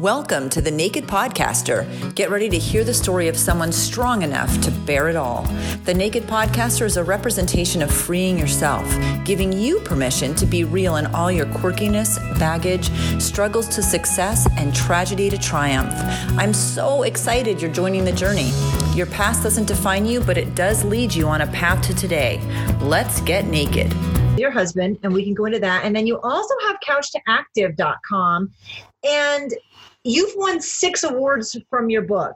Welcome to The Naked Podcaster. Get ready to hear the story of someone strong enough to bear it all. The Naked Podcaster is a representation of freeing yourself, giving you permission to be real in all your quirkiness, baggage, struggles to success, and tragedy to triumph. I'm so excited you're joining the journey. Your past doesn't define you, but it does lead you on a path to today. Let's get naked. Your husband, and we can go into that. And then you also have couchtoactive.com, and you've won 6 awards from your book.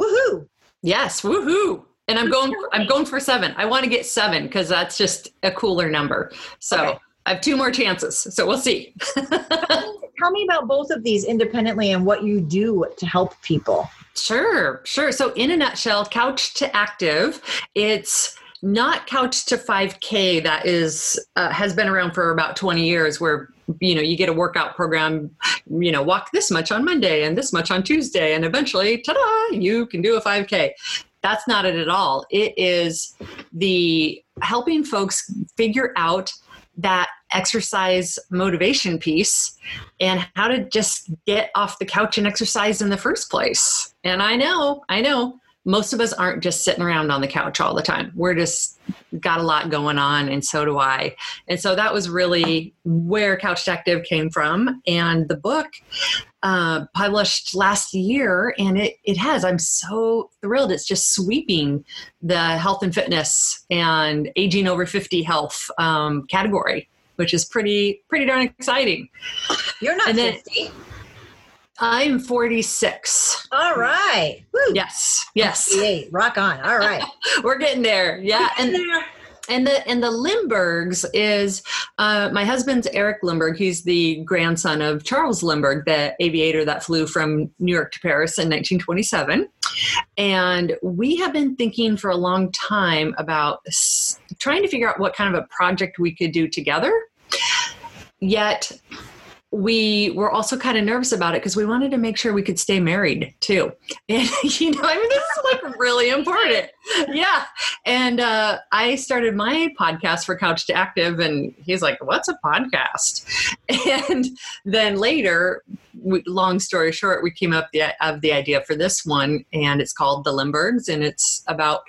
Woohoo! Yes, woohoo! And I'm going for 7. I want to get 7 because that's just a cooler number. So okay. I have 2 more chances. So we'll see. Tell me about both of these independently and what you do to help people. Sure. So in a nutshell, Couch to Active, it's not Couch to 5K that is has been around for about 20 years where, you know, you get a workout program, you know, walk this much on Monday and this much on Tuesday, and eventually, ta-da, you can do a 5K. That's not it at all. It is the helping folks figure out that exercise motivation piece and how to just get off the couch and exercise in the first place. And I know. Most of us aren't just sitting around on the couch all the time. We're just got a lot going on, and so do I. And so that was really where Couch Detective came from. And the book published last year, and it has. I'm so thrilled. It's just sweeping the health and fitness and aging over 50 health category, which is pretty darn exciting. You're not 50. I'm 46. All right. Woo. Yes. Rock on. All right. We're getting there. Yeah. And the Lindberghs is my husband's Eric Lindbergh. He's the grandson of Charles Lindbergh, the aviator that flew from New York to Paris in 1927. And we have been thinking for a long time about trying to figure out what kind of a project we could do together. Yet we were also kind of nervous about it because we wanted to make sure we could stay married too. And, you know, I mean, this is like really important. Yeah. And I started my podcast for Couch to Active, and he's like, what's a podcast? And then later, long story short, we came up with the idea for this one, and it's called The Lindberghs, and it's about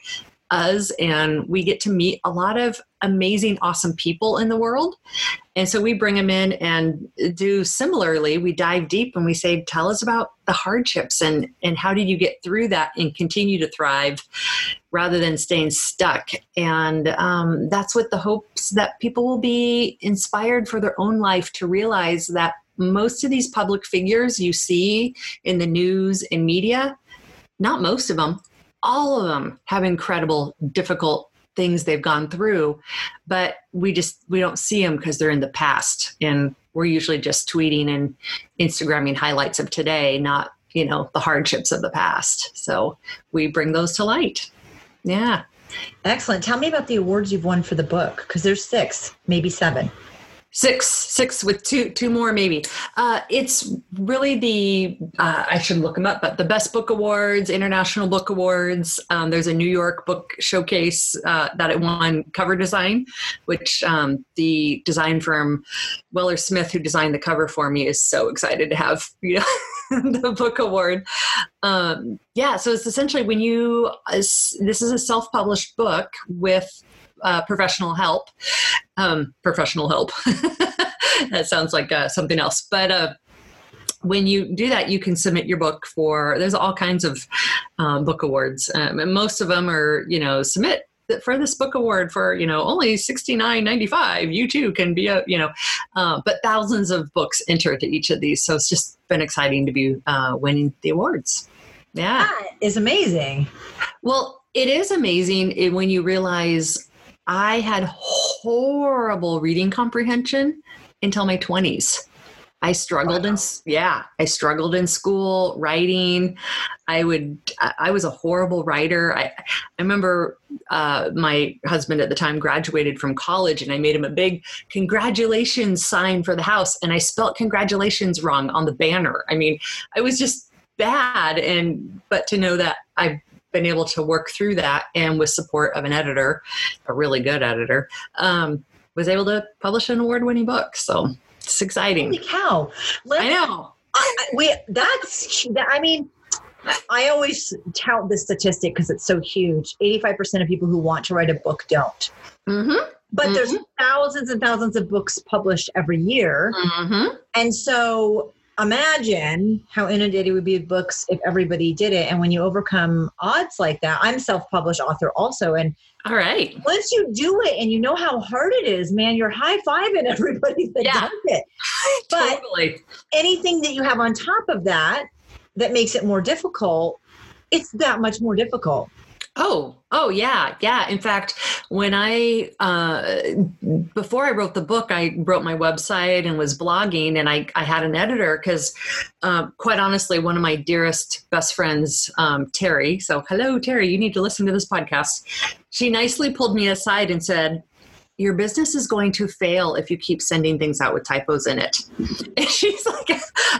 us, and we get to meet a lot of amazing, awesome people in the world. And so we bring them in and do similarly, we dive deep and we say, tell us about the hardships and how did you get through that and continue to thrive rather than staying stuck. And that's with the hopes that people will be inspired for their own life to realize that most of these public figures you see in the news and media, not most of them, all of them have incredible, difficult things they've gone through, but we don't see them because they're in the past, and we're usually just tweeting and Instagramming highlights of today, not, you know, the hardships of the past. So we bring those to light. Yeah. Excellent. Tell me about the awards you've won for the book, because there's 6, maybe 7. Six with two more maybe. It's really the, I should look them up, but the Best Book Awards, International Book Awards. There's a New York book showcase that it won cover design, which the design firm Weller Smith, who designed the cover for me, is so excited to have, you know, the book award. So it's essentially when you, this is a self-published book with professional help. That sounds like something else. But when you do that, you can submit your book for, there's all kinds of book awards. And most of them are, you know, submit for this book award for, you know, only $69.95. You too can be a, you know, but thousands of books enter to each of these. So it's just been exciting to be winning the awards. Yeah. That is amazing. Well, it is amazing when you realize I had horrible reading comprehension until my 20s. I struggled in school, writing. I was a horrible writer. I remember my husband at the time graduated from college, and I made him a big congratulations sign for the house, and I spelt congratulations wrong on the banner. I mean, I was just bad, but to know that I've been able to work through that, and with support of an editor, a really good editor, was able to publish an award-winning book. So it's exciting. Holy cow. I know. I always tout this statistic because it's so huge. 85% of people who want to write a book don't. Mm-hmm. But there's thousands and thousands of books published every year. Mm-hmm. And so imagine how inundated we'd be with books if everybody did it. And when you overcome odds like that, I'm a self-published author also. And all right, once you do it and you know how hard it is, man, you're high-fiving everybody that does it. But anything that you have on top of that, that makes it more difficult, it's that much more difficult. Oh, yeah. Yeah. In fact, when before I wrote the book, I wrote my website and was blogging, and I had an editor because, quite honestly, one of my dearest best friends, Terry. So hello, Terry, you need to listen to this podcast. She nicely pulled me aside and said, your business is going to fail if you keep sending things out with typos in it. And she's like,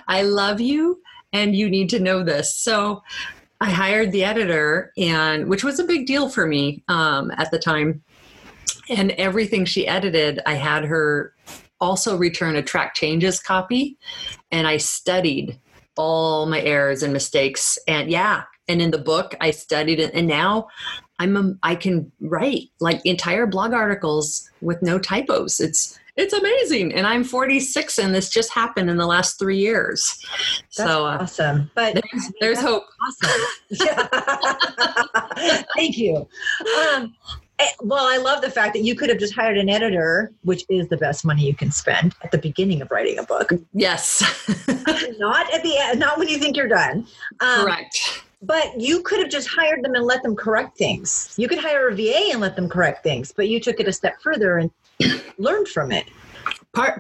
I love you, and you need to know this. So I hired the editor, and which was a big deal for me at the time. And everything she edited, I had her also return a track changes copy. And I studied all my errors and mistakes. And and in the book, I studied it. And now I can write like entire blog articles with no typos. It's amazing. And I'm 46, and this just happened in the last 3 years. That's awesome. But there's hope. Awesome. Yeah. Thank you. Well, I love the fact that you could have just hired an editor, which is the best money you can spend at the beginning of writing a book. Yes. Not at the end, not when you think you're done. Correct. But you could have just hired them and let them correct things. You could hire a VA and let them correct things, but you took it a step further and learned from it.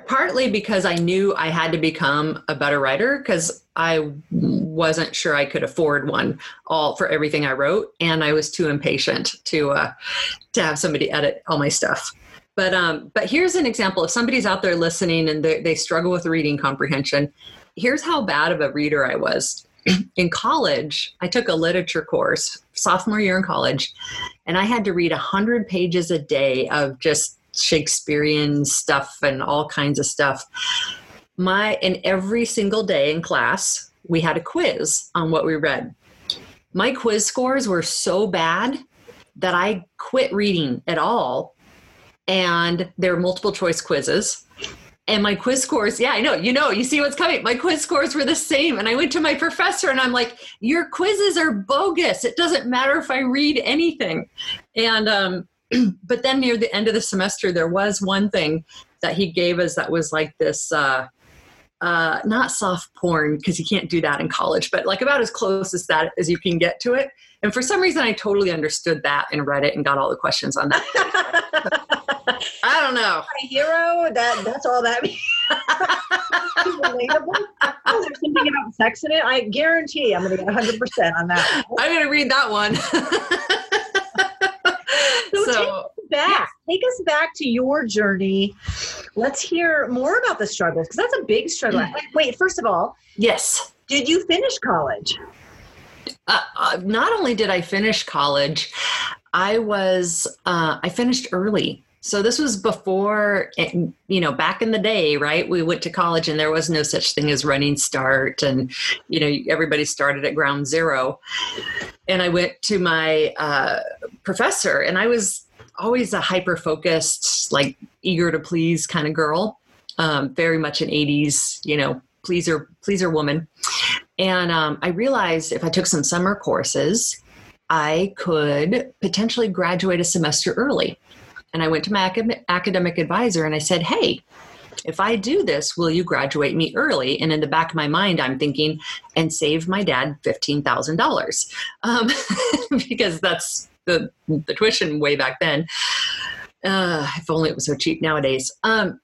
Partly because I knew I had to become a better writer because I wasn't sure I could afford one for everything I wrote. And I was too impatient to have somebody edit all my stuff. But here's an example. If somebody's out there listening and they struggle with reading comprehension, here's how bad of a reader I was. In college, I took a literature course, sophomore year in college, and I had to read 100 pages a day of just Shakespearean stuff and all kinds of stuff. And every single day in class, we had a quiz on what we read. My quiz scores were so bad that I quit reading at all. And there were multiple choice quizzes. And my quiz scores, yeah, I know, you see what's coming. My quiz scores were the same. And I went to my professor and I'm like, your quizzes are bogus. It doesn't matter if I read anything. And, but then near the end of the semester, there was one thing that he gave us that was like this, not soft porn, because you can't do that in college, but like about as close as that as you can get to it. And for some reason, I totally understood that and read it and got all the questions on that. I don't know. A hero, that's all that means. Relatable. Oh, there's something about sex in it. I guarantee I'm going to get 100% on that. I'm going to read that one. So take us back to your journey. Let's hear more about the struggles, because that's a big struggle. Wait, first of all, yes, did you finish college? Not only did I finish college, I finished early. So this was before, back in the day, right? We went to college and there was no such thing as running start. And, everybody started at ground zero. And I went to my professor, and I was always a hyper-focused, like eager to please kind of girl. Very much an 80s, pleaser woman. And I realized if I took some summer courses, I could potentially graduate a semester early. And I went to my academic advisor and I said, hey, if I do this, will you graduate me early? And in the back of my mind, I'm thinking, and save my dad $15,000 because that's the tuition way back then. If only it was so cheap nowadays. And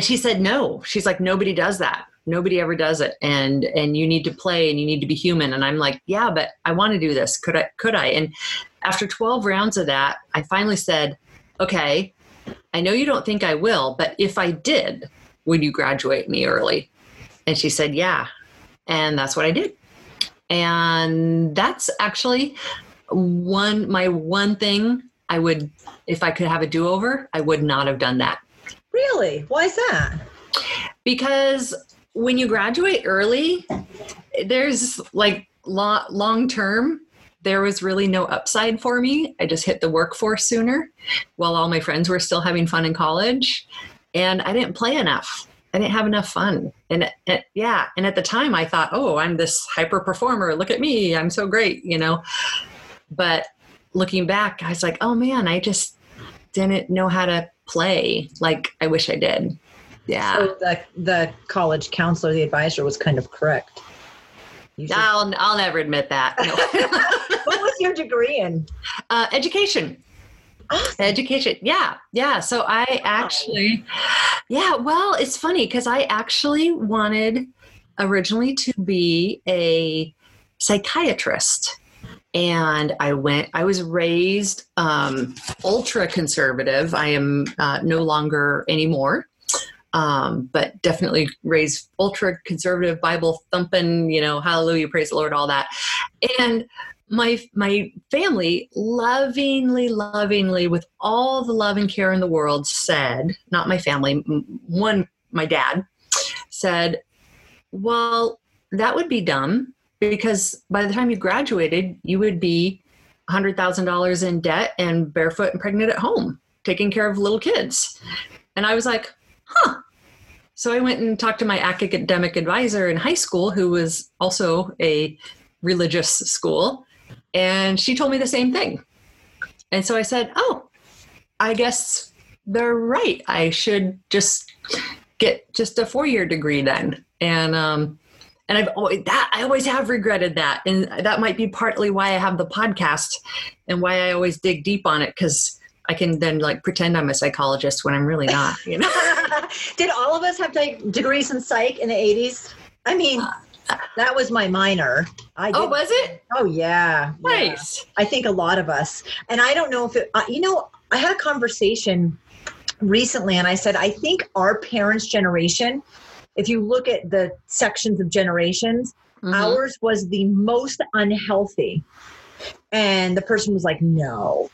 she said, no, she's like, nobody does that. Nobody ever does it. And you need to play and you need to be human. And I'm like, yeah, but I want to do this. Could I? And after 12 rounds of that, I finally said, okay, I know you don't think I will, but if I did, would you graduate me early? And she said, yeah. And that's what I did. And that's actually my one thing I would, if I could have a do-over, I would not have done that. Really? Why is that? Because when you graduate early, there's like long term, there was really no upside for me. I just hit the workforce sooner while all my friends were still having fun in college. And I didn't play enough. I didn't have enough fun. And at the time I thought, oh, I'm this hyper performer. Look at me. I'm so great, you know. But looking back, I was like, oh man, I just didn't know how to play like I wish I did. Yeah. So the college counselor, the advisor was kind of correct. I'll never admit that. No. What was your degree in? Education. Awesome. Education. Yeah. Yeah. So well, it's funny because I actually wanted originally to be a psychiatrist. And I was raised ultra conservative. I am no longer anymore. But definitely raised ultra conservative, Bible thumping, you know, hallelujah, praise the Lord, all that. And my family lovingly, with all the love and care in the world said, not my family, my dad said, well, that would be dumb because by the time you graduated, you would be $100,000 in debt and barefoot and pregnant at home, taking care of little kids. And I was like, huh. So I went and talked to my academic advisor in high school, who was also a religious school, and she told me the same thing. And so I said, oh, I guess they're right. I should just get just a 4-year degree then. And I always have regretted that. And that might be partly why I have the podcast and why I always dig deep on it, because I can then like pretend I'm a psychologist when I'm really not, you know? Did all of us have degrees in psych in the 80s? I mean, that was my minor. Oh, was it? Oh, yeah. Nice. Yeah. I think a lot of us. And I don't know if I had a conversation recently and I said, I think our parents' generation, if you look at the sections of generations, mm-hmm. ours was the most unhealthy. And the person was like, no.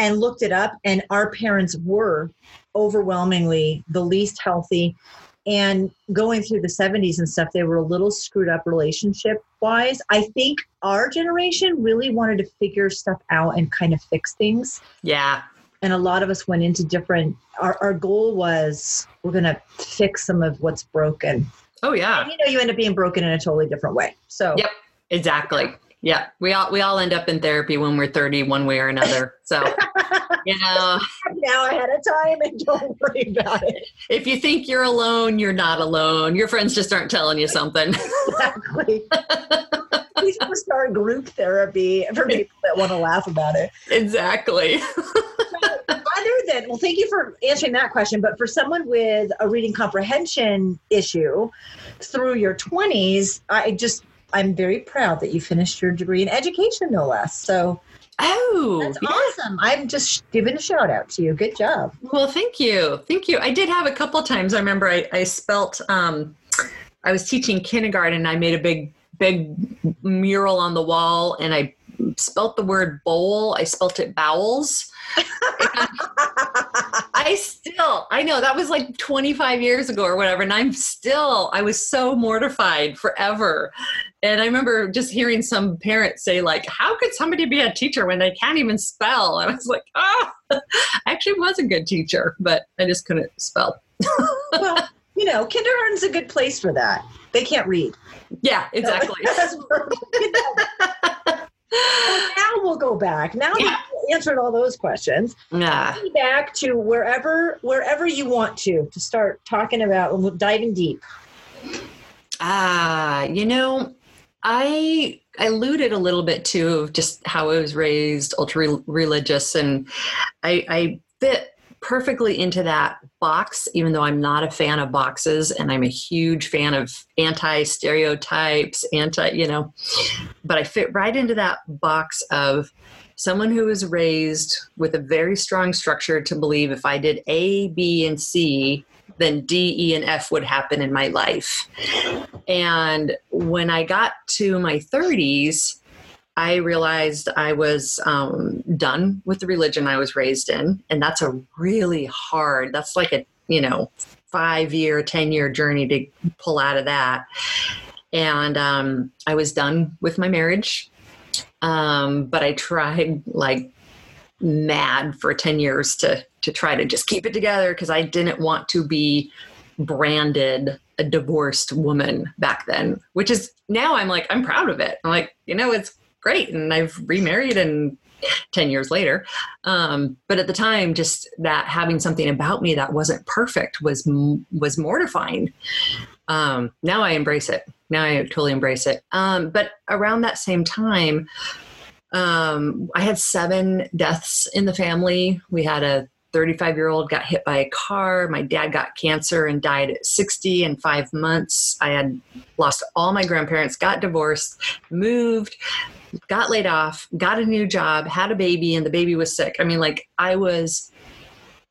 And looked it up, and our parents were overwhelmingly the least healthy. And going through the 70s and stuff, they were a little screwed up relationship-wise. I think our generation really wanted to figure stuff out and kind of fix things. Yeah. And a lot of us went into our goal was we're going to fix some of what's broken. Oh, yeah. And, you end up being broken in a totally different way. So. Yep, exactly. Yeah, we all end up in therapy when we're 30 one way or another. So, now ahead of time and don't worry about it. If you think you're alone, you're not alone. Your friends just aren't telling you something. Exactly. We should start group therapy for people that want to laugh about it. Exactly. Thank you for answering that question. But for someone with a reading comprehension issue through your 20s, I'm very proud that you finished your degree in education, no less. So, that's awesome. I'm just giving a shout out to you. Good job. Well, thank you. Thank you. I did have a couple times. I remember I spelt, I was teaching kindergarten. I made a big mural on the wall and I spelt the word bowl. I spelt it bowels. I know that was like 25 years ago or whatever. And I was so mortified forever. And I remember just hearing some parents say like, how could somebody be a teacher when they can't even spell? And I was like, I actually was a good teacher, but I just couldn't spell. Well, kindergarten's a good place for that. They can't read. Yeah, exactly. Well, now we'll go back. Now that you've answered all those questions, go back to wherever you want to start talking about diving deep. I alluded a little bit to of just how I was raised, ultra religious, and I fit perfectly into that box, even though I'm not a fan of boxes and I'm a huge fan of anti-stereotypes, but I fit right into that box of someone who was raised with a very strong structure to believe if I did A, B, and C, then D, E, and F would happen in my life. And when I got to my 30s, I realized I was done with the religion I was raised in. And that's like a 5-year, 10-year journey to pull out of that. And I was done with my marriage. But I tried like mad for 10 years to try to just keep it together, because I didn't want to be branded a divorced woman back then, which is now I'm like, I'm proud of it. I'm like, you know, it's great. And I've remarried and 10 years later. But at the time, just that having something about me that wasn't perfect was mortifying. Now I embrace it. Now I totally embrace it. But around that same time, I had 7 deaths in the family. We had a 35-year-old got hit by a car. My dad got cancer and died at 60 in 5 months. I had lost all my grandparents, got divorced, moved, got laid off, got a new job, had a baby, and the baby was sick. I mean, like, I was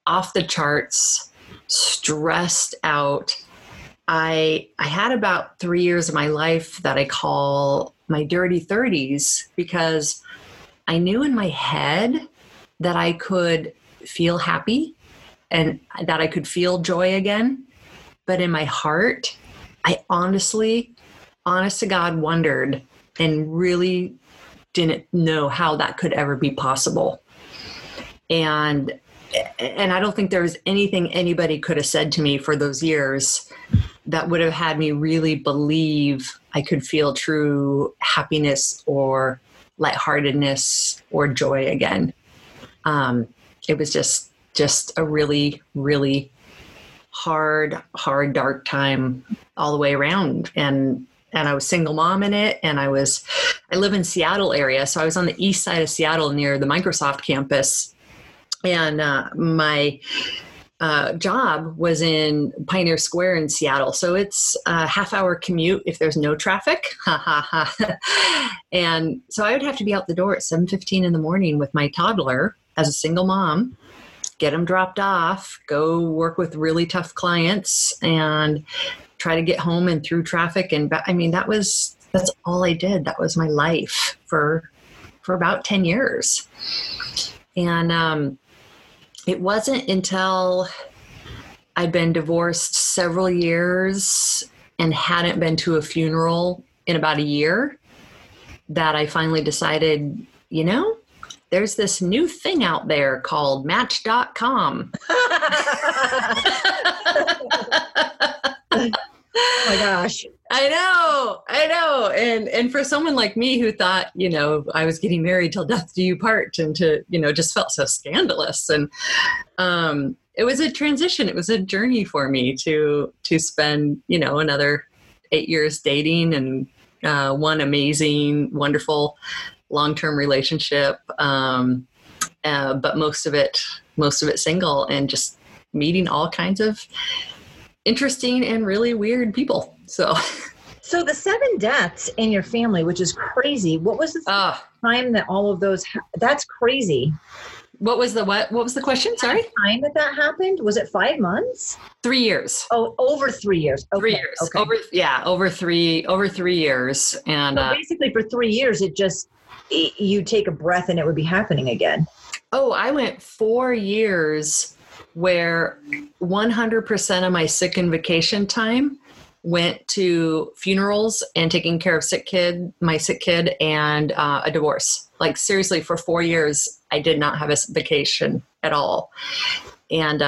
off the charts, stressed out. I had about 3 years of my life that I call my dirty 30s, because I knew in my head that I could feel happy and that I could feel joy again. But in my heart, I honestly, honest to God, wondered and really didn't know how that could ever be possible. And I don't think there was anything anybody could have said to me for those years that would have had me really believe I could feel true happiness or lightheartedness or joy again. It was just a really, really hard, dark time all the way around. And I was single mom in it. And I live in Seattle area. So I was on the east side of Seattle near the Microsoft campus. And my job was in Pioneer Square in Seattle. So it's a half-hour commute if there's no traffic. And so I would have to be out the door at 7:15 in the morning with my toddler as a single mom, get them dropped off, go work with really tough clients, and try to get home and through traffic. And I mean, that's all I did. That was my life for about 10 years. And it wasn't until I'd been divorced several years and hadn't been to a funeral in about a year that I finally decided, you know, there's this new thing out there called Match.com. Oh my gosh. I know. And for someone like me who thought, you know, I was getting married till death do you part, and to, you know, just felt so scandalous. And it was a transition. It was a journey for me to spend, you know, another 8 years dating and one amazing, wonderful long-term relationship. But most of it single, and just meeting all kinds of interesting and really weird people. So the 7 deaths in your family, which is crazy. What was the time that all of those? That's crazy. What was the question? Sorry. The time that happened, was it 5 months? 3 years. Oh, over 3 years. Okay. 3 years. Okay. Over 3 years. And so basically, for 3 years, it just you take a breath and it would be happening again. Oh, I went 4 years where 100% of my sick and vacation time went to funerals and taking care of my sick kid, and a divorce. Like, seriously, for 4 years, I did not have a vacation at all. And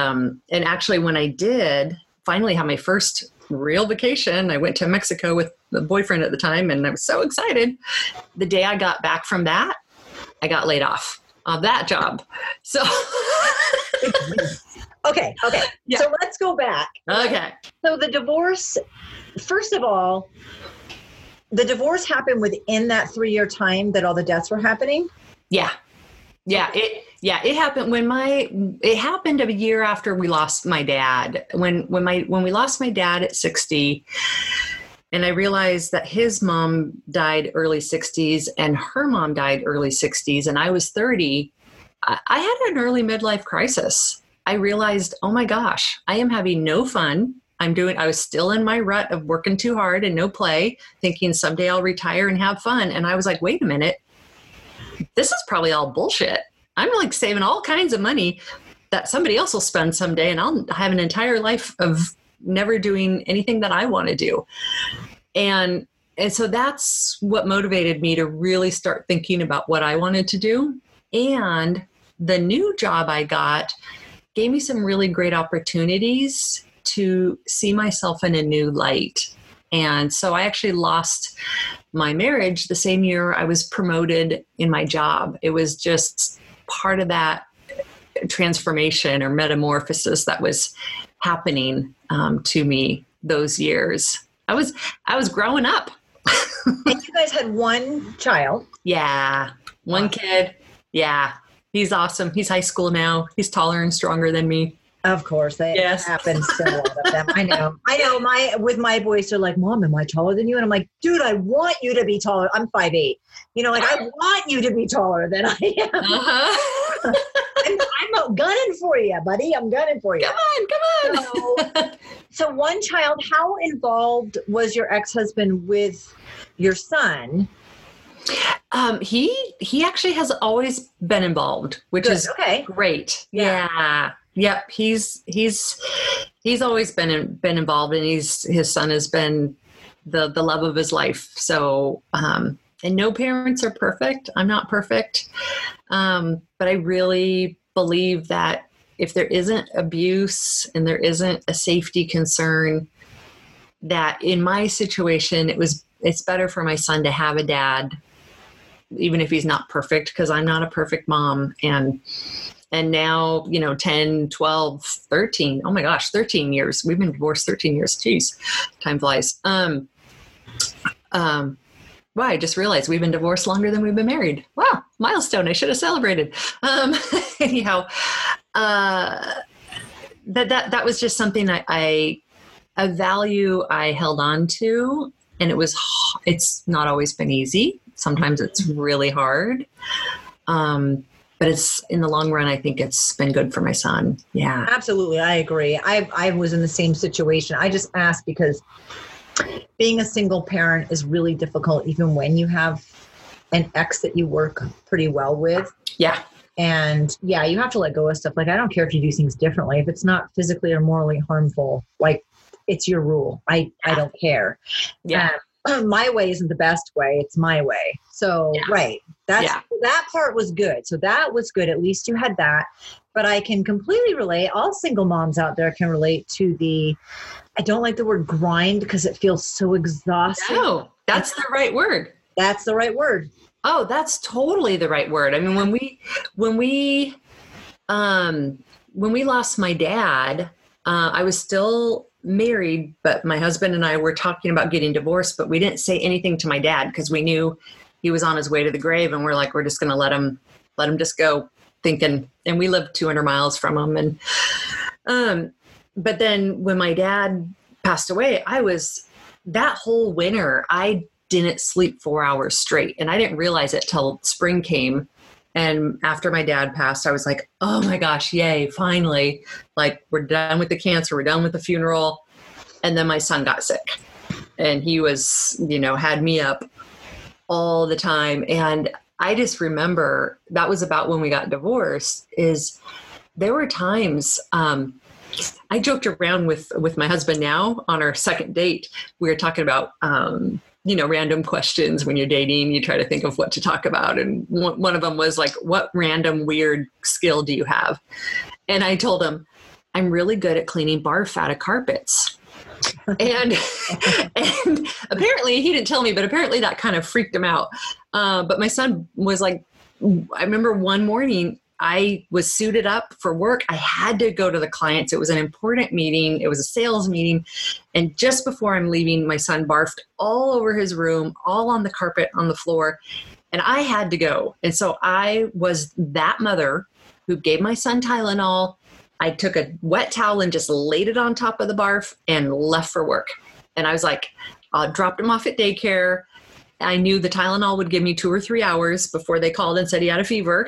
actually, when I did finally have my first real vacation, I went to Mexico with the boyfriend at the time, and I was so excited. The day I got back from that, I got laid off of that job. So... Okay. Yeah. So let's go back. Okay. So the divorce, first of all, the divorce happened within that 3 year time that all the deaths were happening? Yeah. Yeah. It happened it happened a year after we lost my dad. When we lost my dad at 60, and I realized that his mom died early 60s and her mom died early 60s, and I was 30, I had an early midlife crisis. I realized, oh my gosh, I am having no fun. I was still in my rut of working too hard and no play, thinking someday I'll retire and have fun. And I was like, wait a minute, this is probably all bullshit. I'm like saving all kinds of money that somebody else will spend someday, and I'll have an entire life of never doing anything that I want to do. And so that's what motivated me to really start thinking about what I wanted to do. And the new job I got gave me some really great opportunities to see myself in a new light. And so I actually lost my marriage the same year I was promoted in my job. It was just part of that transformation or metamorphosis that was happening to me those years. I was growing up. And you guys had one child. Yeah. One kid. Yeah. He's awesome. He's high school now. He's taller and stronger than me. Of course. That happens to a lot of them. I know. With my boys, they're like, Mom, am I taller than you? And I'm like, dude, I want you to be taller. I'm 5'8". You know, like I want you to be taller than I am. Uh-huh. I'm gunning for you, buddy. I'm gunning for you. Come on. So one child, how involved was your ex-husband with your son? He actually has always been involved, which is great. Yeah. Yep. He's always been involved, and his son has been the love of his life. So, and no parents are perfect. I'm not perfect. But I really believe that if there isn't abuse and there isn't a safety concern, that in my situation, it's better for my son to have a dad, even if he's not perfect, because I'm not a perfect mom. And now, 10, 12, 13, oh my gosh, 13 years. We've been divorced 13 years. Jeez, time flies. Well, I just realized we've been divorced longer than we've been married. Wow. Milestone. I should have celebrated. That was just something a value I held on to, and it's not always been easy. Sometimes it's really hard. But it's in the long run, I think it's been good for my son. Yeah, absolutely. I agree. I was in the same situation. I just asked because being a single parent is really difficult, even when you have an ex that you work pretty well with. Yeah. And yeah, you have to let go of stuff. Like, I don't care if you do things differently. If it's not physically or morally harmful, like it's your rule. I don't care. Yeah. My way isn't the best way. It's my way. So, right. That part was good. So that was good. At least you had that. But I can completely relate. All single moms out there can relate to the, I don't like the word grind because it feels so exhausting. No, that's the right word. That's the right word. Oh, that's totally the right word. I mean, when we lost my dad, I was still married, but my husband and I were talking about getting divorced, but we didn't say anything to my dad because we knew he was on his way to the grave, and we're like, we're just going to let him just go thinking. And we lived 200 miles from him. And, but then when my dad passed away, that whole winter, I didn't sleep 4 hours straight. And I didn't realize it till spring came. And after my dad passed, I was like, oh my gosh, yay, finally. Like, we're done with the cancer. We're done with the funeral. And then my son got sick, and he was, had me up all the time. And I just remember that was about when we got divorced. Is there were times, I joked around with my husband now on our second date. We were talking about, random questions when you're dating. You try to think of what to talk about. And one of them was like, what random weird skill do you have? And I told him, I'm really good at cleaning barf out of carpets. And apparently he didn't tell me, but apparently that kind of freaked him out. But my son was like, I remember one morning I was suited up for work. I had to go to the clients. It was an important meeting. It was a sales meeting. And just before I'm leaving, my son barfed all over his room, all on the carpet, on the floor. And I had to go. And so I was that mother who gave my son Tylenol. I took a wet towel and just laid it on top of the barf and left for work. And I was like, dropped him off at daycare. I knew the Tylenol would give me 2 or 3 hours before they called and said he had a fever.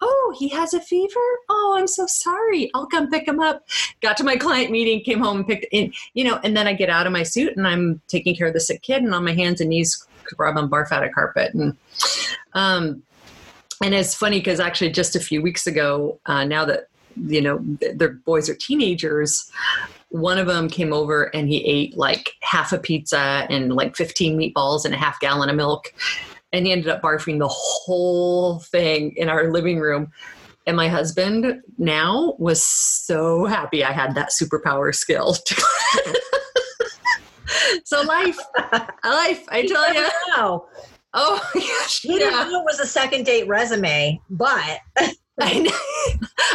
Oh, he has a fever? Oh, I'm so sorry. I'll come pick him up. Got to my client meeting, came home and picked in, and then I get out of my suit and I'm taking care of the sick kid, and on my hands and knees, grab him barf out of carpet. And it's funny because actually just a few weeks ago, now that their boys are teenagers, One of them came over and he ate like half a pizza and like 15 meatballs and a half gallon of milk. And he ended up barfing the whole thing in our living room. And my husband now was so happy I had that superpower skill. So life, I tell you. Know. Oh, my gosh. He didn't know it was a second date resume, but. I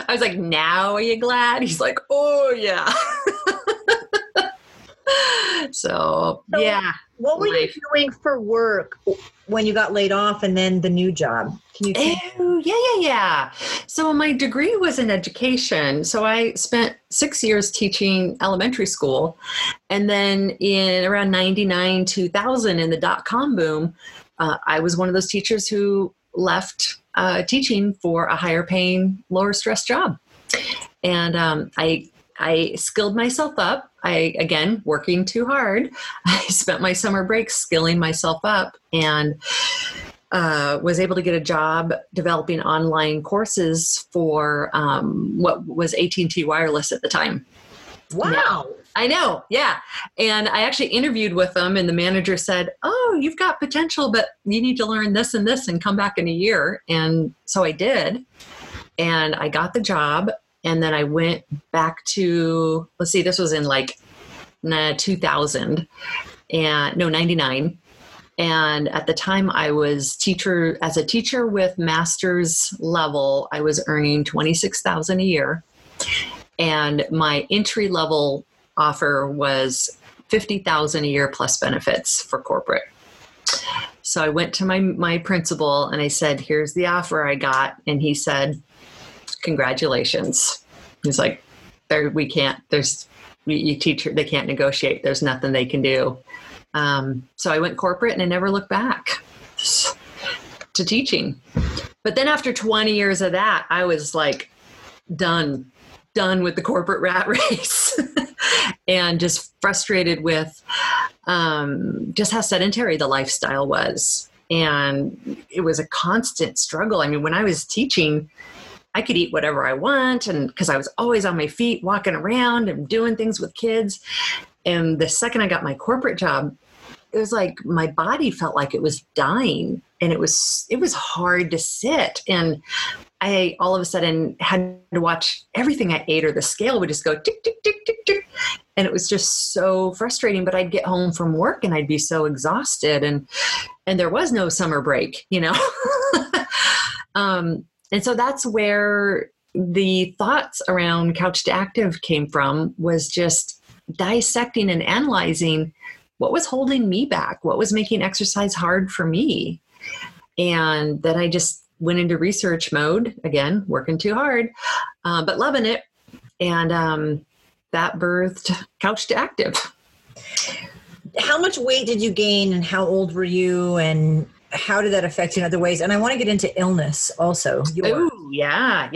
was like, now are you glad? He's like, oh, yeah. So, yeah. What were you doing for work when you got laid off and then the new job? Can you Yeah. So my degree was in education. So I spent 6 years teaching elementary school. And then in around 99, 2000 in the dot-com boom, I was one of those teachers who left teaching for a higher paying, lower stress job. And I skilled myself up. Again, working too hard. I spent my summer break skilling myself up and was able to get a job developing online courses for what was AT&T Wireless at the time. Wow. Now, I know. Yeah. And I actually interviewed with them and the manager said, oh, you've got potential, but you need to learn this and this and come back in a year. And so I did. And I got the job. And then I went back to, let's see, this was in like 99. And at the time I was a teacher with master's level, I was earning $26,000 a year. And my entry level offer was $50,000 a year plus benefits for corporate. So I went to my principal and I said, here's the offer I got. And he said, congratulations. He's like, they can't negotiate. There's nothing they can do. So I went corporate and I never looked back to teaching. But then after 20 years of that, I was like done with the corporate rat race and just frustrated with just how sedentary the lifestyle was. And it was a constant struggle. I mean, when I was teaching, I could eat whatever I want, and because I was always on my feet, walking around and doing things with kids. And the second I got my corporate job, it was like my body felt like it was dying, and it was hard to sit. And I all of a sudden had to watch everything I ate, or the scale would just go tick, tick, tick, tick, tick, and it was just so frustrating. But I'd get home from work and I'd be so exhausted, and there was no summer break, you know. And so that's where the thoughts around Couch to Active came from, was just dissecting and analyzing what was holding me back, what was making exercise hard for me. And then I just went into research mode, again, working too hard, but loving it. And that birthed Couch to Active. How much weight did you gain and how old were you, and how did that affect you in other ways? And I want to get into illness also. Oh, yeah.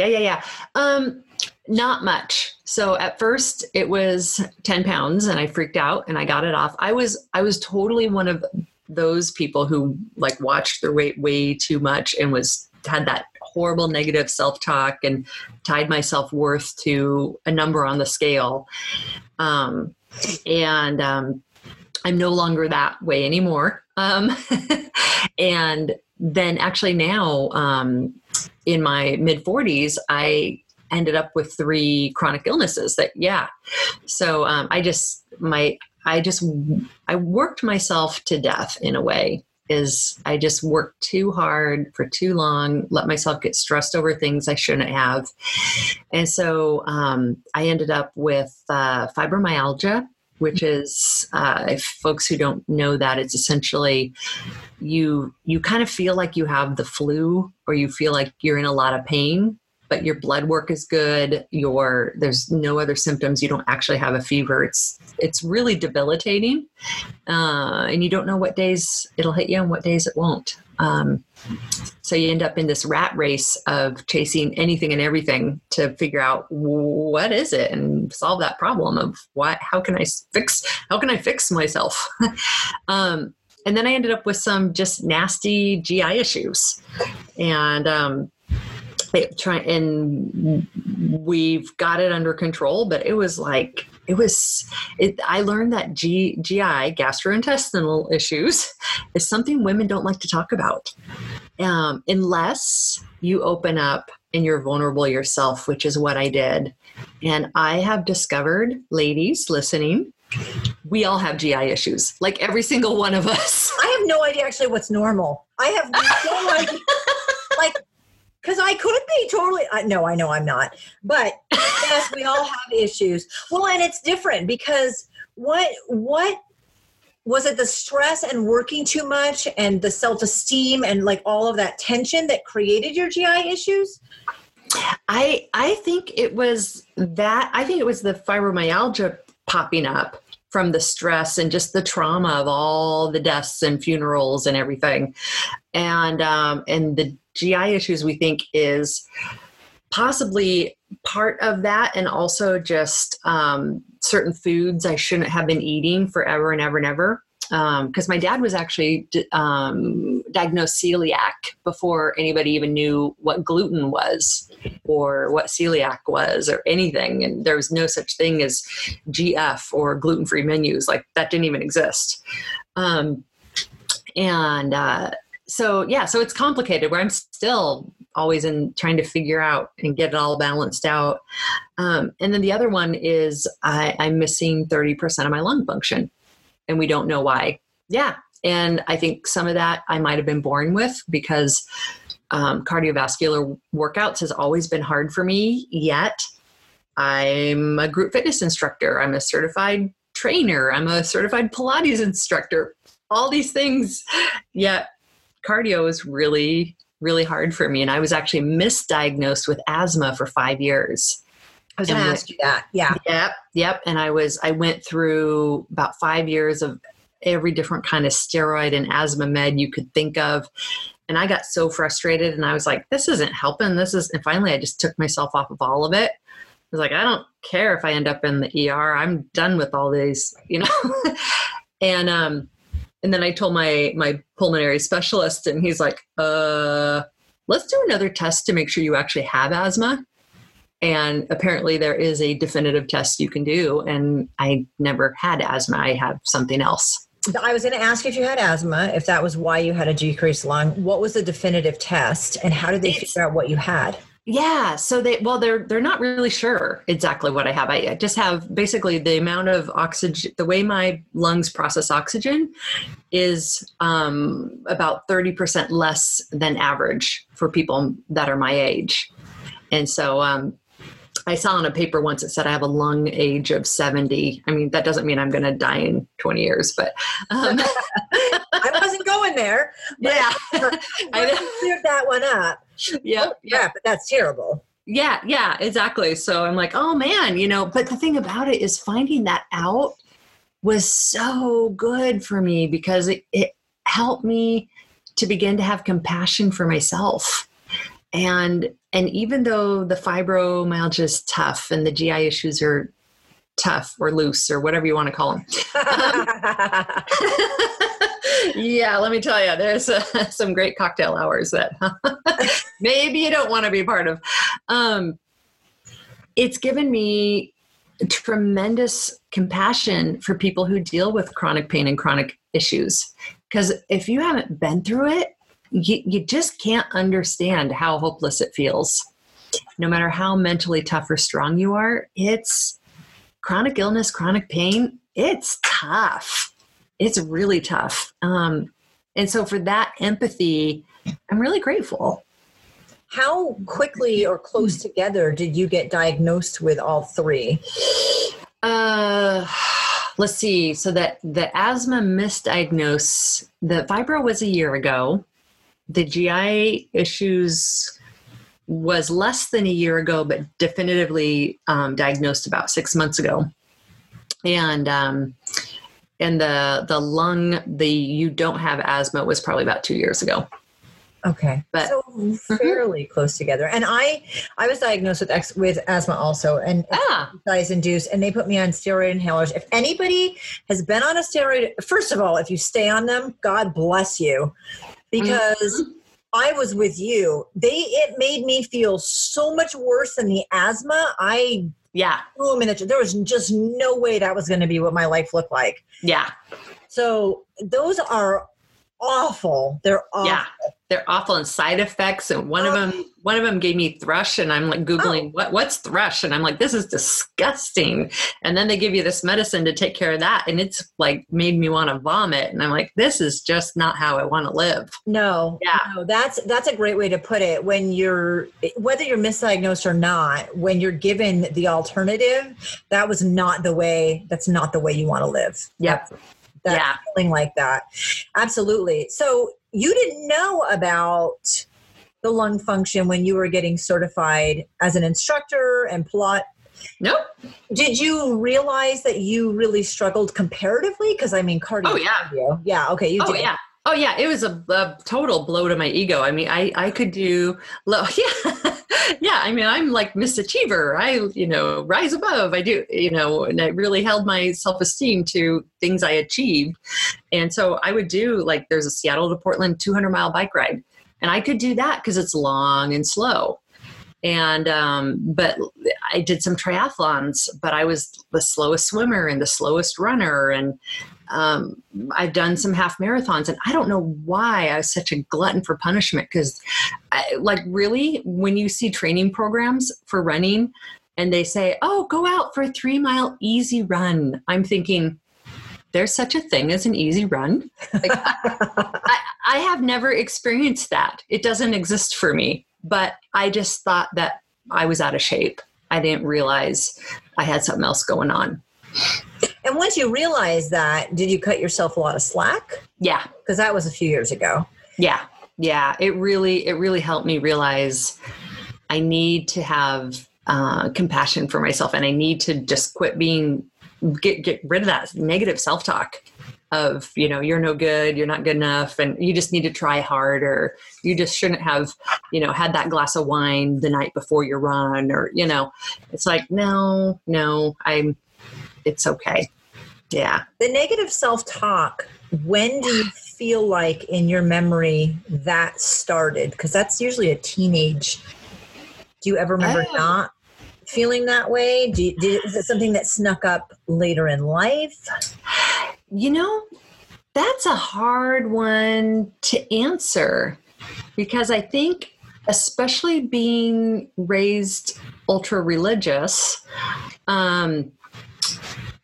Not much. So at first it was 10 pounds and I freaked out and I got it off. I was totally one of those people who like watched their weight way too much and had that horrible negative self-talk and tied my self-worth to a number on the scale. I'm no longer that way anymore. And then actually now, in my mid 40s, I ended up with 3 chronic illnesses So, I worked myself to death in a way. I just worked too hard for too long, let myself get stressed over things I shouldn't have. And so, I ended up with, fibromyalgia, which is, if folks who don't know that, it's essentially you kind of feel like you have the flu or you feel like you're in a lot of pain, but your blood work is good. There's no other symptoms. You don't actually have a fever. It's really debilitating. And you don't know what days it'll hit you and what days it won't. So you end up in this rat race of chasing anything and everything to figure out what is it and solve that problem of how can I fix myself? And then I ended up with some just nasty GI issues, and we've got it under control, but it was like I learned that GI, gastrointestinal issues, is something women don't like to talk about, unless you open up and you're vulnerable yourself, which is what I did. And I have discovered, ladies listening, we all have GI issues, like every single one of us. I have no idea actually what's normal. I have no idea. Like, because I could be totally, no, I know I'm not. But yes, we all have issues. Well, and it's different because what was it, the stress and working too much and the self-esteem and like all of that tension that created your GI issues? I think it was that. I think it was the fibromyalgia popping up from the stress and just the trauma of all the deaths and funerals and everything. And the GI issues we think is possibly part of that. And also just, certain foods I shouldn't have been eating forever and ever and ever. Because my dad was actually diagnosed celiac before anybody even knew what gluten was or what celiac was or anything. And there was no such thing as GF or gluten-free menus. Like that didn't even exist. So it's complicated where I'm still always in trying to figure out and get it all balanced out. And then the other one is I'm missing 30% of my lung function. And we don't know why. Yeah. And I think some of that I might've been born with because cardiovascular workouts has always been hard for me, yet I'm a group fitness instructor. I'm a certified trainer. I'm a certified Pilates instructor, all these things. Yet cardio is really, really hard for me. And I was actually misdiagnosed with asthma for 5 years. I was going to ask you that. Yeah. Yep. And I went through about 5 years of every different kind of steroid and asthma med you could think of. And I got so frustrated and I was like, this isn't helping. And finally I just took myself off of all of it. I was like, I don't care if I end up in the ER, I'm done with all these, and then I told my pulmonary specialist and he's like, let's do another test to make sure you actually have asthma. And apparently there is a definitive test you can do. And I never had asthma. I have something else. I was going to ask if you had asthma, if that was why you had a decreased lung. What was the definitive test and how did they figure out what you had? Yeah. So they're not really sure exactly what I have. I just have basically the amount of oxygen, the way my lungs process oxygen is about 30% less than average for people that are my age. And so I saw in a paper once, it said, I have a lung age of 70. I mean, that doesn't mean I'm going to die in 20 years, but I wasn't going there. Yeah. I cleared that one up. Yeah. Oh, yeah. But that's terrible. Yeah. Yeah, exactly. So I'm like, oh man, but the thing about it is finding that out was so good for me because it helped me to begin to have compassion for myself. And even though the fibromyalgia is tough and the GI issues are tough or loose or whatever you want to call them. Yeah, let me tell you, there's some great cocktail hours that maybe you don't want to be part of. It's given me tremendous compassion for people who deal with chronic pain and chronic issues. Because if you haven't been through it, you just can't understand how hopeless it feels. No matter how mentally tough or strong you are, it's chronic illness, chronic pain. It's tough. It's really tough. And so for that empathy, I'm really grateful. How quickly or close together did you get diagnosed with all three? Let's see. So that the asthma misdiagnosed, the fibro was a year ago. The GI issues was less than a year ago, but definitively diagnosed about 6 months ago. And the lung, you don't have asthma was probably about 2 years ago. Okay. But so fairly close together. And I was diagnosed with asthma also and exercise induced, and they put me on steroid inhalers. If anybody has been on a steroid, first of all, if you stay on them, God bless you. Because I was with you, it made me feel so much worse than the asthma. I Yeah. Oh, miniature. There was just no way that was going to be what my life looked like. Yeah. So those are awful. They're awful. Yeah. They're awful, and side effects. And one of them gave me thrush, and I'm like Googling what's thrush. And I'm like, this is disgusting. And then they give you this medicine to take care of that. And it's like made me want to vomit. And I'm like, this is just not how I want to live. No, yeah. No, that's a great way to put it. When you're, whether you're misdiagnosed or not, when you're given the alternative, that was not the way, that's not the way you want to live. Yep. Feeling like that. Absolutely. So you didn't know about the lung function when you were getting certified as an instructor and pilot. Nope. Did you realize that you really struggled comparatively? Because I mean, cardio. Oh yeah. Yeah. Okay. You did. Oh yeah. Oh yeah. It was a total blow to my ego. I mean, I could do low. Yeah. Yeah. I mean, I'm like Miss Achiever. I rise above. I do, and I really held my self-esteem to things I achieved. And so I would do like, there's a Seattle to Portland 200-mile bike ride. And I could do that because it's long and slow. And, but I did some triathlons, but I was the slowest swimmer and the slowest runner. And, I've done some half marathons, and I don't know why I was such a glutton for punishment. Cause really, when you see training programs for running and they say, oh, go out for a 3-mile easy run, I'm thinking, there's such a thing as an easy run. Like, I have never experienced that. It doesn't exist for me, but I just thought that I was out of shape. I didn't realize I had something else going on. And once you realized that, did you cut yourself a lot of slack? Yeah. Because that was a few years ago. Yeah. Yeah. It really helped me realize I need to have compassion for myself, and I need to just quit being, get rid of that negative self-talk of, you're no good, you're not good enough, and you just need to try harder. You just shouldn't have, had that glass of wine the night before your run, or, it's like, no, it's okay. Yeah. The negative self-talk, when do you feel like in your memory that started? Because that's usually a teenage. Do you ever remember not feeling that way? Is it something that snuck up later in life? That's a hard one to answer, because I think especially being raised ultra religious,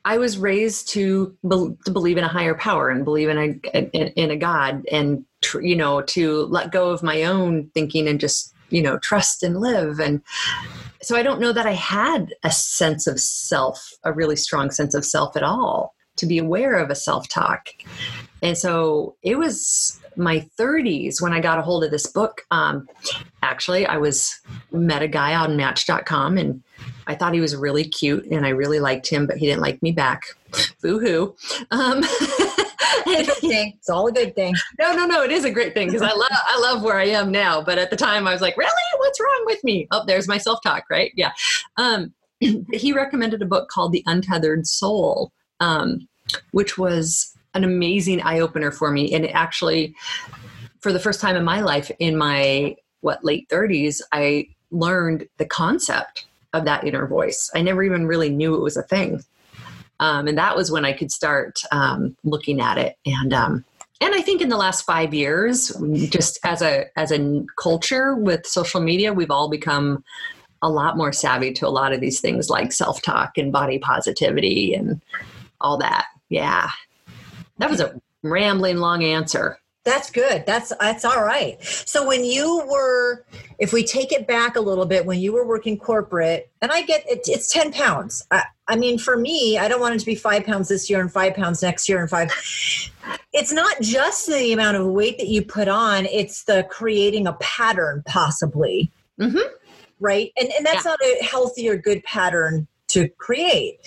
I was raised to believe in a higher power and believe in a God, and to let go of my own thinking and just trust and live. And so I don't know that I had a sense of self, a really strong sense of self at all, to be aware of a self-talk. And so it was my 30s when I got a hold of this book. Actually, met a guy on Match.com, and I thought he was really cute and I really liked him, but he didn't like me back. Boo-hoo. It's all a good thing. No, it is a great thing, because I love where I am now. But at the time I was like, really? What's wrong with me? Oh, there's my self-talk, right? Yeah. He recommended a book called The Untethered Soul, which was an amazing eye-opener for me. And it actually, for the first time in my life, in my late 30s, I learned the concept of that inner voice. I never even really knew it was a thing. And that was when I could start looking at it. And I think in the last 5 years, just as a culture with social media, we've all become a lot more savvy to a lot of these things like self-talk and body positivity and all that. Yeah. That was a rambling long answer. That's good. That's all right. So when you were, if we take it back a little bit, when you were working corporate, and I get it, it's 10 pounds. I mean, for me, I don't want it to be 5 pounds this year and 5 pounds next year and 5. It's not just the amount of weight that you put on. It's the creating a pattern, possibly. Mm-hmm. Right. And that's not a healthy or good pattern to create.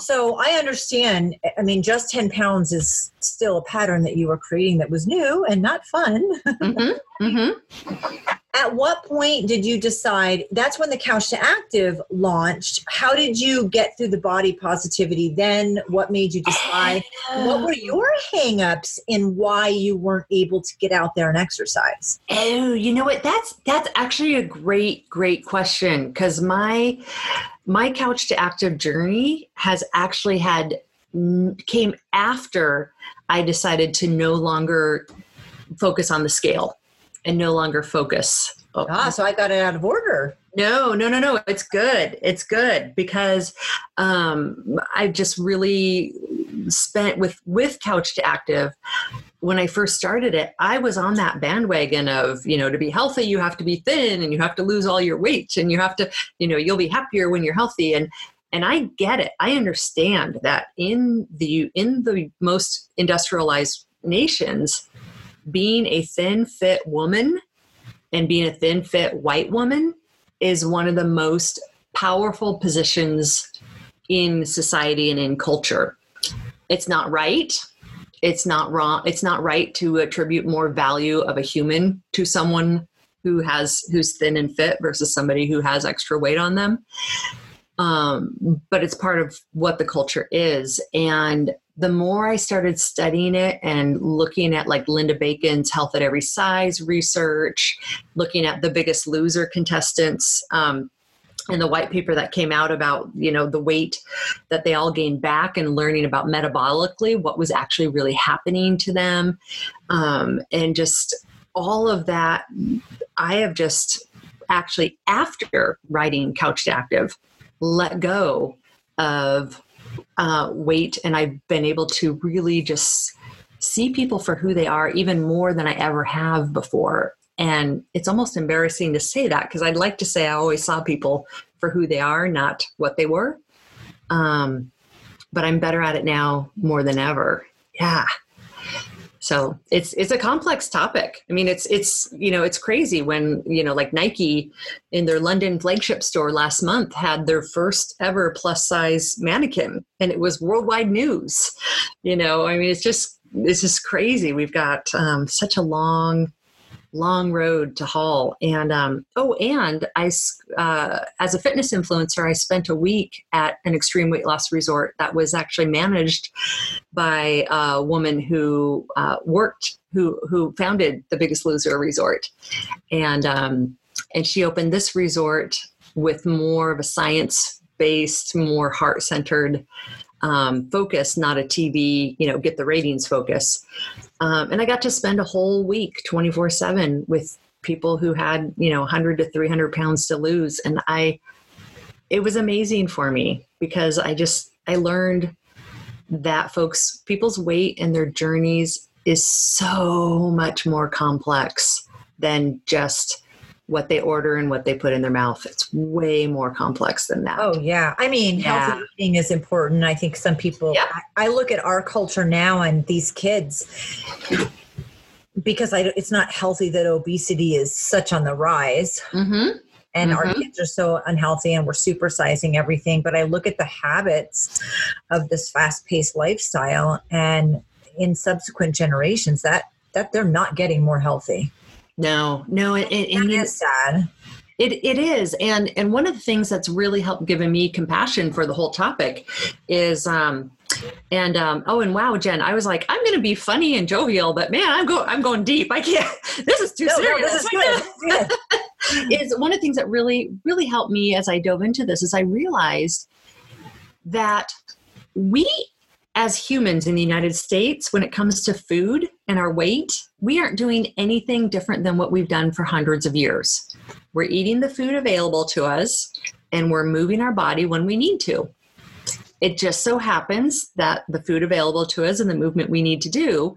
So I understand, I mean, just 10 pounds is still a pattern that you were creating that was new and not fun. Mm-hmm. Mm-hmm. At what point did you decide, that's when the Couch to Active launched. How did you get through the body positivity then? What made you decide? What were your hang-ups in why you weren't able to get out there and exercise? Oh, you know what? That's actually a great question, because my my Couch to Active journey has actually came after I decided to no longer focus on the scale and no longer focus. Oh. Ah, so I got it out of order. No. It's good. It's good because I just really spent with Couch to Active. When I first started it, I was on that bandwagon of, to be healthy, you have to be thin and you have to lose all your weight and you have to, you'll be happier when you're healthy. And I get it. I understand that in the most industrialized nations, being a thin, fit woman and being a thin, fit white woman is one of the most powerful positions in society and in culture. It's not right. It's not wrong. It's not right to attribute more value of a human to someone who's thin and fit versus somebody who has extra weight on them. But it's part of what the culture is. And the more I started studying it and looking at like Linda Bacon's Health at Every Size research, looking at The Biggest Loser contestants, and the white paper that came out about, the weight that they all gained back and learning about metabolically, what was actually really happening to them. And just all of that, I have just actually after writing Couch to Active, let go of weight. And I've been able to really just see people for who they are even more than I ever have before. And it's almost embarrassing to say that because I'd like to say I always saw people for who they are, not what they were. But I'm better at it now more than ever. Yeah. So it's a complex topic. I mean, it's crazy when, like Nike in their London flagship store last month had their first ever plus size mannequin and it was worldwide news. It's just crazy. We've got such a long road to haul. And, I, as a fitness influencer, I spent a week at an extreme weight loss resort that was actually managed by a woman who founded the Biggest Loser resort. And she opened this resort with more of a science-based, more heart-centered, focus, not a TV, get the ratings focus. And I got to spend a whole week 24/7 with people who had, 100 to 300 pounds to lose. And it was amazing for me because I learned that people's weight and their journeys is so much more complex than just what they order and what they put in their mouth. It's way more complex than that. Oh yeah. I mean, healthy eating is important. I think some people, yeah. I look at our culture now and these kids, because it's not healthy that obesity is such on the rise and our kids are so unhealthy and we're supersizing everything. But I look at the habits of this fast-paced lifestyle and in subsequent generations that they're not getting more healthy. No. And it's sad. It is. And one of the things that's really helped given me compassion for the whole topic is, Jen, I was like, I'm going to be funny and jovial, but man, I'm going deep. I can't, this is too serious. No, this is good. Is one of the things that really, really helped me as I dove into this is I realized that we as humans in the United States, when it comes to food and our weight, we aren't doing anything different than what we've done for hundreds of years. We're eating the food available to us and we're moving our body when we need to. It just so happens that the food available to us and the movement we need to do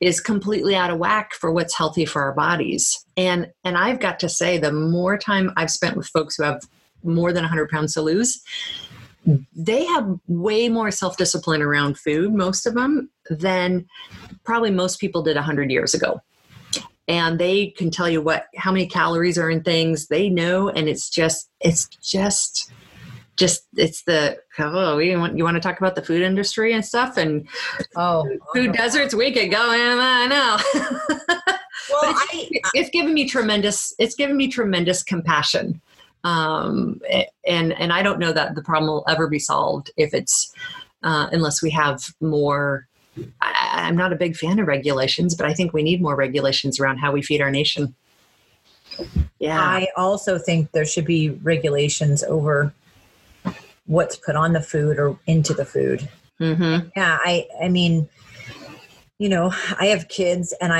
is completely out of whack for what's healthy for our bodies. And I've got to say, the more time I've spent with folks who have more than 100 pounds to lose, they have way more self-discipline around food, most of them, than probably most people did 100 years ago. And they can tell you how many calories are in things they know. And you want to talk about the food industry and stuff and food deserts, we could go in, I know. Well, it's given me tremendous compassion. And I don't know that the problem will ever be solved if it's, unless we have more, I'm not a big fan of regulations, but I think we need more regulations around how we feed our nation. Yeah. I also think there should be regulations over what's put on the food or into the food. Mm-hmm. Yeah. I mean, you know, I have kids and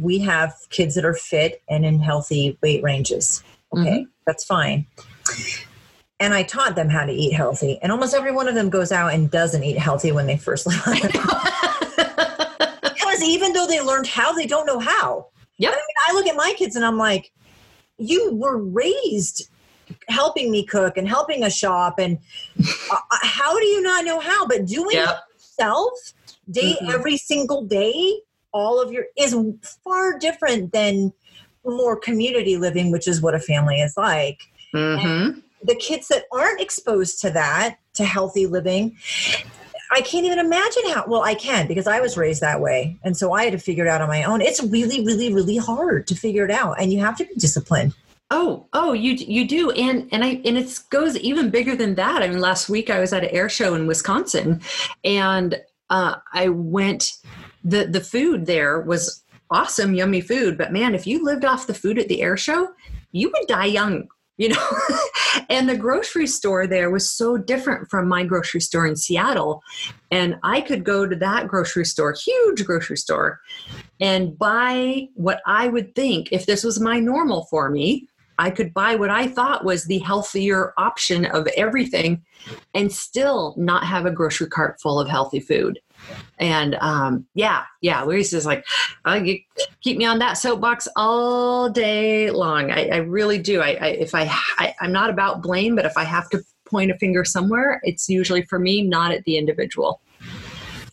we have kids that are fit and in healthy weight ranges. Okay. Mm-hmm. That's fine. And I taught them how to eat healthy, and almost every one of them goes out and doesn't eat healthy when they first learn. Because even though they learned how, they don't know how. Yep. I mean, I look at my kids and I'm like, you were raised helping me cook and helping us shop. And how do you not know how? But doing it yourself day every single day, is far different than more community living, which is what a family is like. Mm-hmm. The kids that aren't exposed to that, to healthy living, I can't even imagine how. Well, I can, because I was raised that way. And so I had to figure it out on my own. It's really, really, really hard to figure it out. And you have to be disciplined. Oh, you do. And it goes even bigger than that. I mean, last week I was at an air show in Wisconsin, and I went, the food there was awesome, yummy food. But man, if you lived off the food at the air show, you would die young. You know, and the grocery store there was so different from my grocery store in Seattle. And I could go to that grocery store, huge grocery store, and buy what I would think, if this was my normal for me, I could buy what I thought was the healthier option of everything and still not have a grocery cart full of healthy food. And we're just like, you keep me on that soapbox all day long. I really do. I'm not about blame, but if I have to point a finger somewhere, it's usually for me, not at the individual.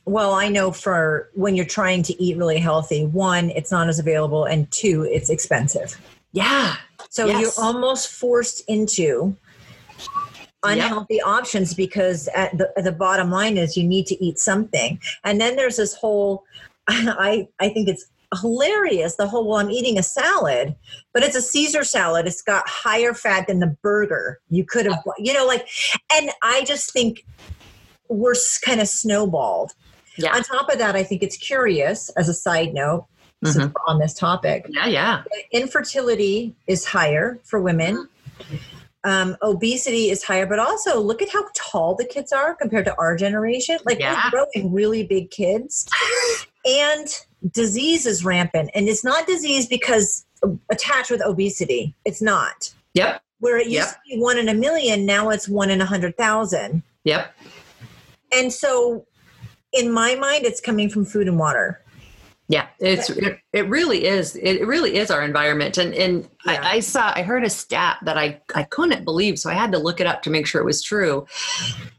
Well, I know for when you're trying to eat really healthy, one, it's not as available, and two, it's expensive. Yeah. So you're almost forced into unhealthy options, because at the bottom line is you need to eat something. And then there's this whole, I think it's hilarious, the whole, well, I'm eating a salad, but it's a Caesar salad. It's got higher fat than the burger. You could have, and I just think we're kind of snowballed. Yeah. On top of that, I think it's curious, as a side note, since we're on this topic. Yeah. Infertility is higher for women. Obesity is higher, but also look at how tall the kids are compared to our generation. Like, we're growing really big kids. And disease is rampant. And it's not disease because attached with obesity. It's not. Yep. Where it used to be 1 in a million, now it's 1 in 100,000. Yep. And so in my mind, it's coming from food and water. Yeah, it really is. It really is our environment. And I heard a stat that I couldn't believe, so I had to look it up to make sure it was true,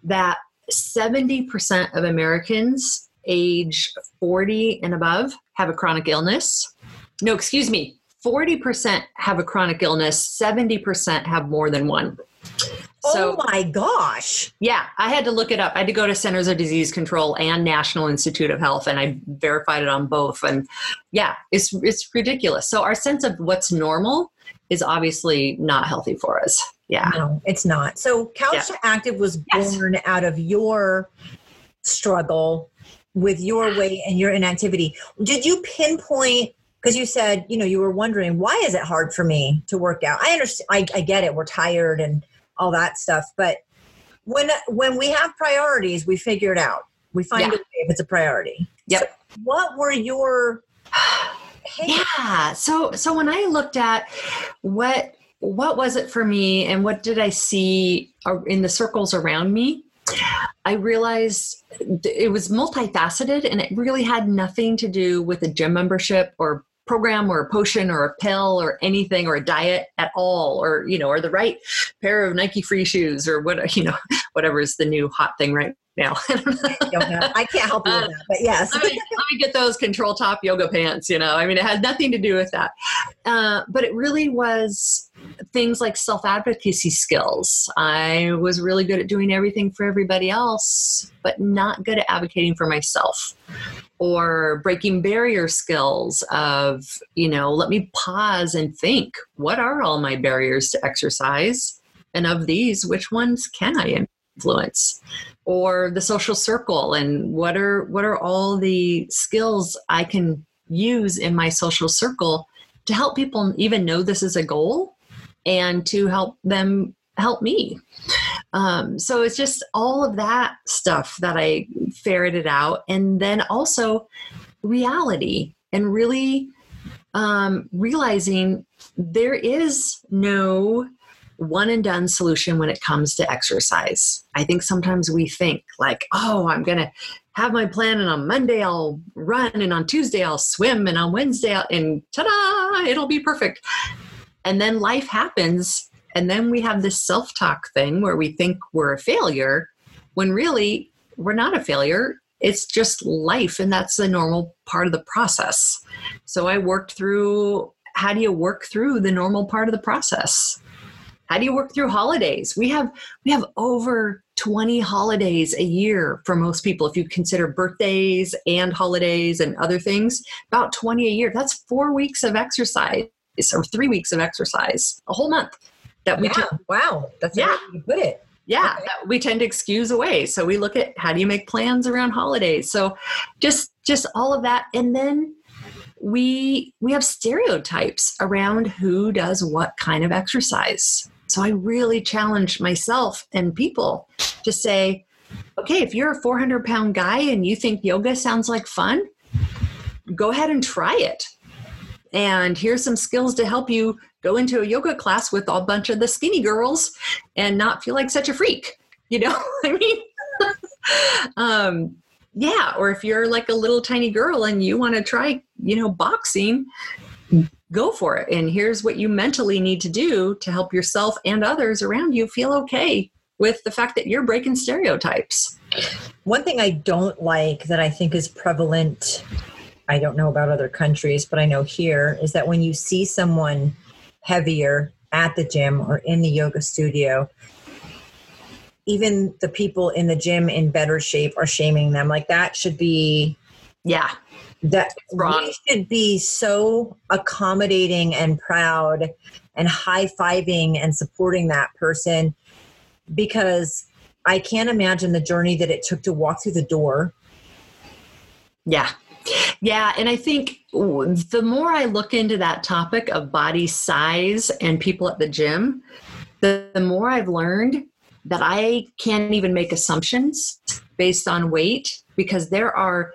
that 70% of Americans age 40 and above have a chronic illness. No, excuse me, 40% have a chronic illness, 70% have more than one. So, oh my gosh. Yeah. I had to look it up. I had to go to Centers of Disease Control and National Institute of Health, and I verified it on both. And it's ridiculous. So our sense of what's normal is obviously not healthy for us. Yeah. No, it's not. So Couch to Active was born out of your struggle with your weight and your inactivity. Did you pinpoint, because you said, you were wondering, why is it hard for me to work out? I understand. I get it. We're tired and all that stuff. But when we have priorities, we figure it out. We find a way if it's a priority. Yep. So what were your... Yeah. So when I looked at what was it for me and what did I see in the circles around me, I realized it was multifaceted, and it really had nothing to do with a gym membership or program or a potion or a pill or anything or a diet at all, or, or the right pair of Nike free shoes or what, whatever is the new hot thing right now. I can't help you with that, but yes. let me get those control top yoga pants, I mean, it had nothing to do with that. But it really was things like self-advocacy skills. I was really good at doing everything for everybody else, but not good at advocating for myself. Or breaking barrier skills of, let me pause and think, what are all my barriers to exercise? And of these, which ones can I influence? Or the social circle, and what are all the skills I can use in my social circle to help people even know this is a goal and to help them help me? So it's just all of that stuff that I ferreted out. And then also reality and really realizing there is no one and done solution when it comes to exercise. I think sometimes we think like, oh, I'm going to have my plan and on Monday I'll run and on Tuesday I'll swim and on Wednesday and ta-da, it'll be perfect. And then life happens. And then we have this self-talk thing where we think we're a failure when really we're not a failure. It's just life. And that's the normal part of the process. So I worked through, how do you work through the normal part of the process? How do you work through holidays? We have over 20 holidays a year for most people. If you consider birthdays and holidays and other things, about 20 a year. That's 4 weeks of exercise or 3 weeks of exercise, a whole month. That we wow, that's how you put it. Yeah, okay. That we tend to excuse away. So we look at how do you make plans around holidays. So just all of that, and then we have stereotypes around who does what kind of exercise. So I really challenge myself and people to say, okay, if you're a 400-pound guy and you think yoga sounds like fun, go ahead and try it. And here's some skills to help you go into a yoga class with a bunch of the skinny girls and not feel like such a freak. You know what I mean? Yeah. Or if you're like a little tiny girl and you want to try, boxing, go for it. And here's what you mentally need to do to help yourself and others around you feel okay with the fact that you're breaking stereotypes. One thing I don't like that I think is prevalent, I don't know about other countries, but I know here, is that when you see someone heavier at the gym or in the yoga studio, even the people in the gym in better shape are shaming them. Like that should be, that's wrong. We should be so accommodating and proud and high-fiving and supporting that person, because I can't imagine the journey that it took to walk through the door. Yeah. Yeah. And I think the more I look into that topic of body size and people at the gym, the more I've learned that I can't even make assumptions based on weight, because there are,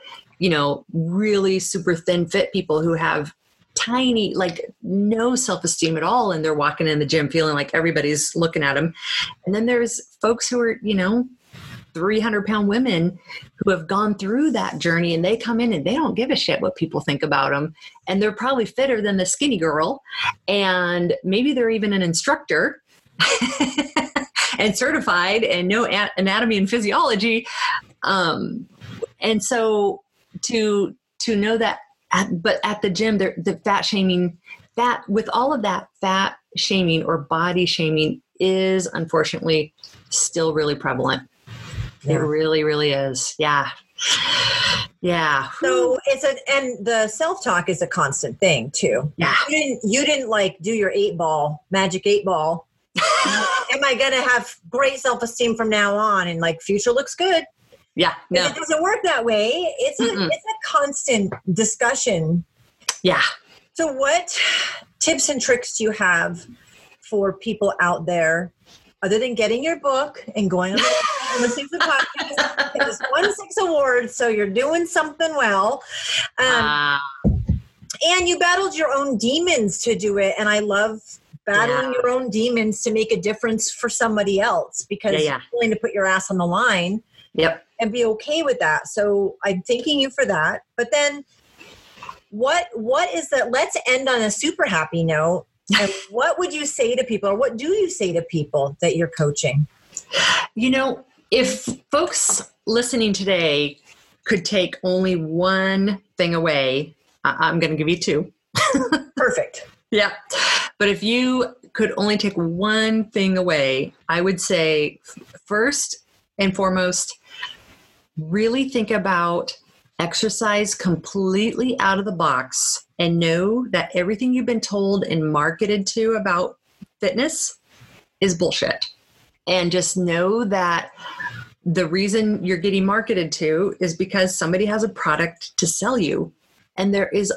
really super thin fit people who have tiny, like no self-esteem at all. And they're walking in the gym feeling like everybody's looking at them. And then there's folks who are, 300-pound women who have gone through that journey, and they come in and they don't give a shit what people think about them. And they're probably fitter than the skinny girl. And maybe they're even an instructor and certified and know anatomy and physiology. And so to know that, at the gym, the fat shaming, that with all of that fat shaming or body shaming is unfortunately still really prevalent. Yeah. It really, really is. Yeah. Yeah. So and the self-talk is a constant thing too. Yeah. You didn't like do your magic eight ball. Am I going to have great self-esteem from now on? And like future looks good. Yeah. No. It doesn't work that way. It's a constant discussion. Yeah. So what tips and tricks do you have for people out there, other than getting your book and going on and listening to the podcast? It has won 6 awards, so you're doing something well. And you battled your own demons to do it. And I love battling your own demons to make a difference for somebody else, because you're willing to put your ass on the line and be okay with that. So I'm thanking you for that. But then what is that? Let's end on a super happy note. And what would you say to people, or what do you say to people that you're coaching? If folks listening today could take only one thing away, I'm going to give you 2. Perfect. Yeah. But if you could only take one thing away, I would say first and foremost, really think about exercise completely out of the box, and know that everything you've been told and marketed to about fitness is bullshit. And just know that the reason you're getting marketed to is because somebody has a product to sell you. And there is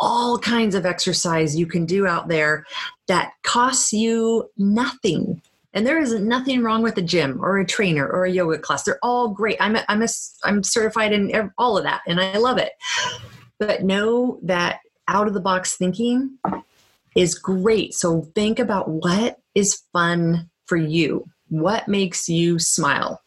all kinds of exercise you can do out there that costs you nothing. And there is nothing wrong with a gym or a trainer or a yoga class. They're all great. I'm certified in all of that, and I love it. But know that out-of-the-box thinking is great. So think about what is fun for you, what makes you smile,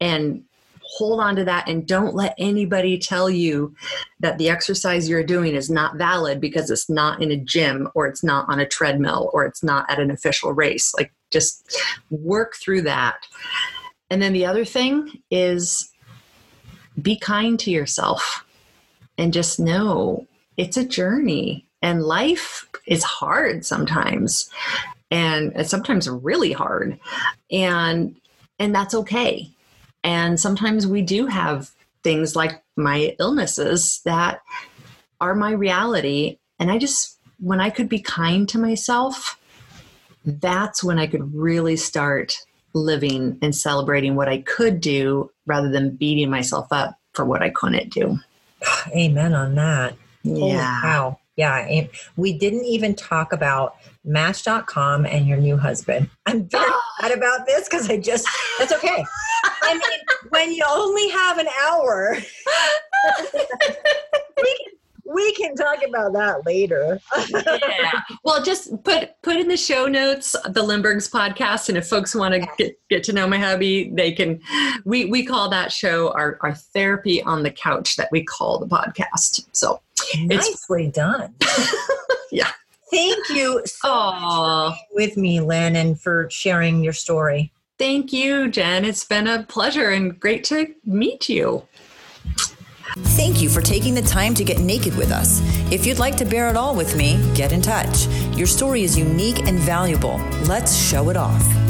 and hold on to that, and don't let anybody tell you that the exercise you're doing is not valid because it's not in a gym or it's not on a treadmill or it's not at an official race. Like, just work through that. And then the other thing is, be kind to yourself and just know it's a journey, and life is hard sometimes, and it's sometimes really hard, and that's okay. And sometimes we do have things like my illnesses that are my reality. And I just, when I could be kind to myself, that's when I could really start living and celebrating what I could do rather than beating myself up for what I couldn't do. Amen on that. Yeah. Wow. Yeah. We didn't even talk about Match.com and your new husband. I'm very sad about this because that's okay. I mean, when you only have an hour, we can talk about that later. Yeah. Well, just put in the show notes, the Lindbergh's podcast. And if folks want to get to know my hubby, they can, we call that show our therapy on the couch that we call the podcast. So nicely done. Yeah. Thank you so much for being with me, Lynn, and for sharing your story. Thank you, Jen. It's been a pleasure and great to meet you. Thank you for taking the time to get naked with us. If you'd like to bear it all with me, get in touch. Your story is unique and valuable. Let's show it off.